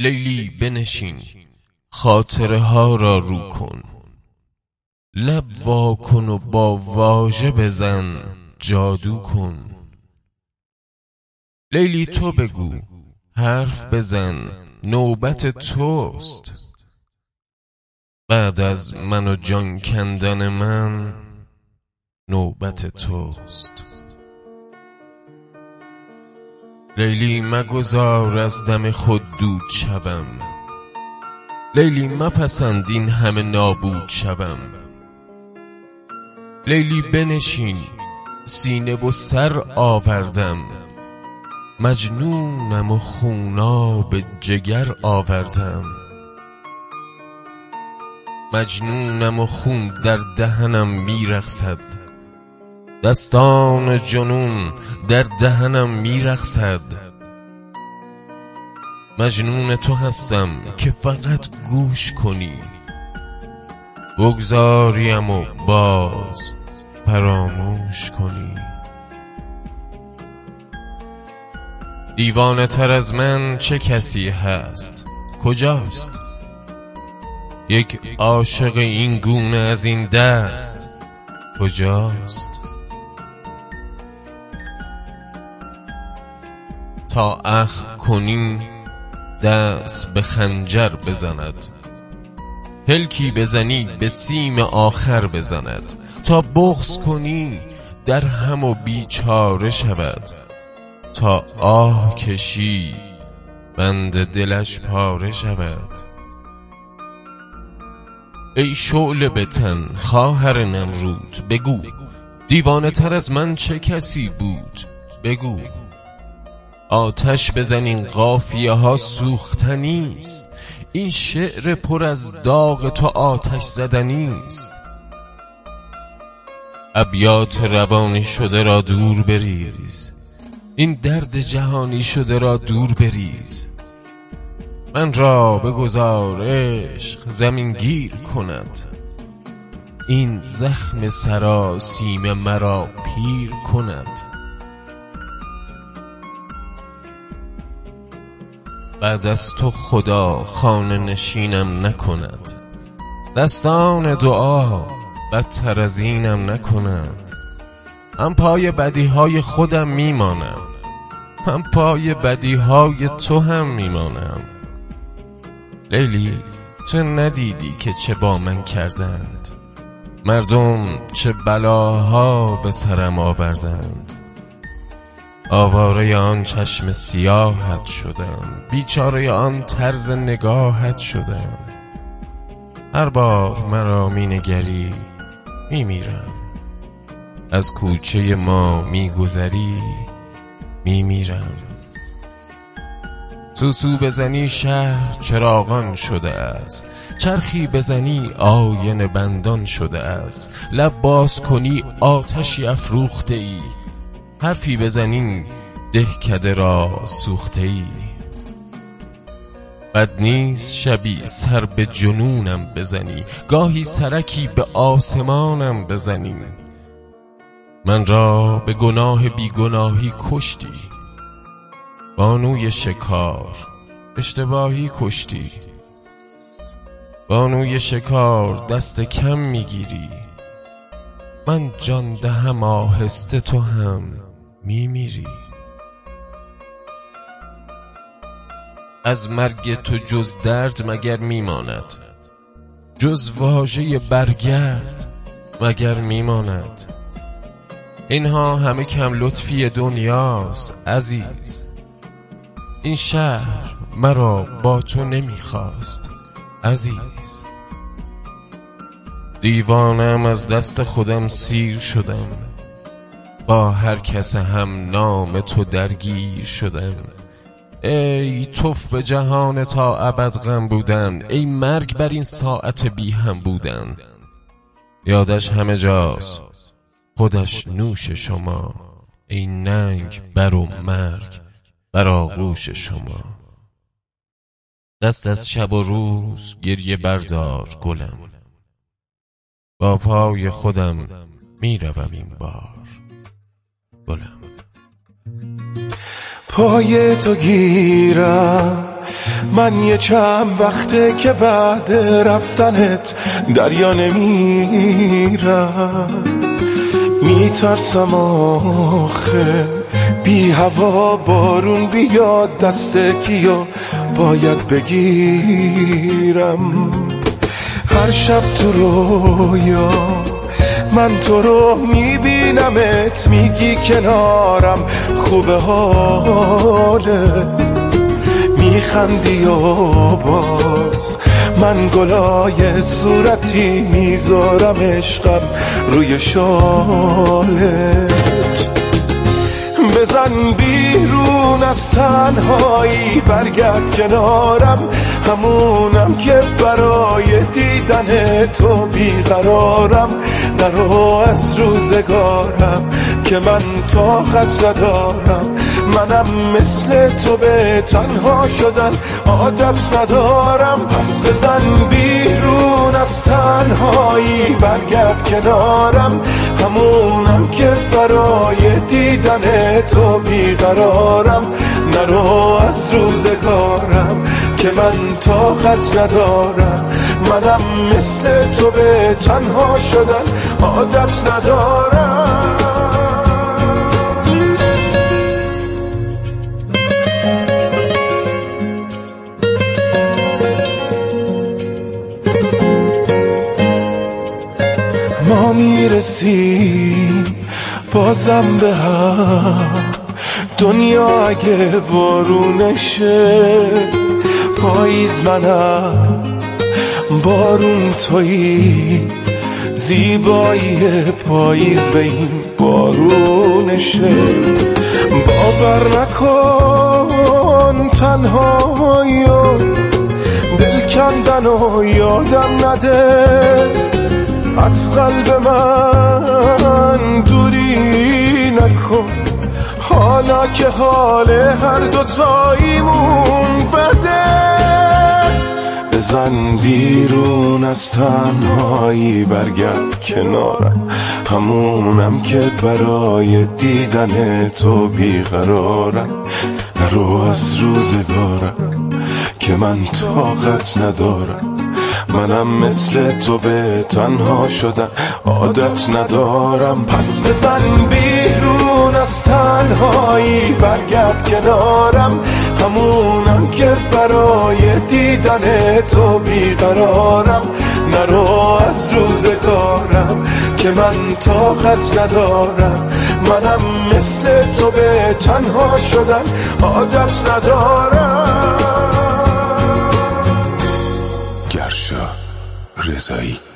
لیلی بنشین، خاطره ها را رو کن، لب وا کن و با واژه بزن، جادو کن. لیلی تو بگو، حرف بزن، نوبت توست. بعد از من و جان کندن من، نوبت توست. لیلی مگذار از دم خود دود شوم، لیلی مپسند این همه نابود شوم. لیلی بنشین، سینه و سر آوردم، مجنونم و خوناب جگر آوردم. مجنونم و خون در دهنم میرقصد، دستان جنون در دهنم میرقصد. مجنون تو هستم که فقط گوش کنی، بگذاریم و باز فراموش کنی. دیوانه تر از من چه کسی هست؟ کجاست؟ یک عاشق این گونه از این دست کجاست؟ تا اخ کنی دست به خنجر بزند، هلکی بزنی به سیم آخر بزند. تا بغض کنی در هم و بیچاره شود، تا آه کشی بند دلش پاره شود. ای شعله به تن خواهر نمرود، بگو دیوانه تر از من چه کسی بود؟ بگو آتش بزن، این قافیه ها سوختنیست، این شعر پر از داغ تو آتش زدنیست. ابیات روانی شده را دور بریز، این درد جهانی شده را دور بریز. من را بگذار عشق زمین گیر کند، این زخم سراسیم مرا پیر کند. بعد از تو خدا خانه نشینم نکند، دستان دعا بدتر از اینم نکند. هم پای بدیهای خودم میمانم، هم پای بدیهای تو هم میمانم. لیلی چه ندیدی که چه با من کردند، مردم چه بلاها به سرم آوردند. آواره آن چشم سیاهت شدم، بیچاره آن طرز نگاهت شدم. هر بار مرا مینگری میمیرم، از کوچه ما میگذری میمیرم. سوسو بزنی شهر چراغان شده است، چرخی بزنی آینه بندان شده است. لب باز کنی آتشی افروخته ای، حرفی بزنی دهکده را سوخته ای. بد نیست شبی سر به جنونم بزنی، گاهی سرکی به آسمانم بزنی. من را به گناه بیگناهی کشتی، بانوی شکار اشتباهی کشتی. بانوی شکار دست کم میگیری، من جان دهم آهسته تو هم میمیری. از مرگ تو جز درد مگر میماند، جز واژه برگرد مگر میماند. اینها همه کم لطفی دنیاست عزیز، این شهر مرا با تو نمیخواست عزیز. دیوانم از دست خودم سیر شدم، با هر کس هم نام تو درگیر شدم. ای توف به جهان تا ابد غم بودن، ای مرگ بر این ساعت بی هم بودن. یادش همه جاست خودش نوش شما، ای ننگ بر و مرگ بر آغوش شما. دست از شب و روز گریه بردار گلم، با پای خودم میروم این بار گلم. پای تو گیرم من یه چند وقته که بعد رفتنت دریا نمیرم، میترسم آخه بی هوا بارون بیاد، دست کیو باید بگیرم؟ هر شب تو رویا من تو رو میبینمت، میگی کنارم خوبه حالت، میخندی و باز من گلای صورتی میذارم عشقم روی شالت. بزن بیرون از تنهایی، برگرد کنارم، همونم که برای دیدن تو بیقرارم. نرو از روزگارم که من طاقت ندارم، منم مثل تو به تنها شدن عادت ندارم. پس بزن بیرون از تنهایی، برگرد کنارم، همونم که برای دیدن تو بیقرارم. نرو از روزگارم که من طاقت ندارم، منم مثل تو به تنها شدن عادت ندارم. ما میرسیم بازم به هم، دنیا اگه وارونشه پاییز منم، بارون تویی، زیبایی پاییز به این بارونشه. باور نکن تنهایی و دل کندن و یادم نده، از قلب من دوری نکن، حالا که حال هر دوتاییمون بده. بزن بیرون از تنهایی، برگرد کنارم، همونم که برای دیدن تو بیقرارم. نرو از روزگارم که من طاقت ندارم، منم مثل تو به تنها شدن عادت ندارم. پس بزن بیرون از تنهایی، برگرد کنارم، همونم که برای دیدن تو بیقرارم. نرو از روزگارم که من طاقت ندارم، منم مثل تو به تنها شدن عادت ندارم. رضایی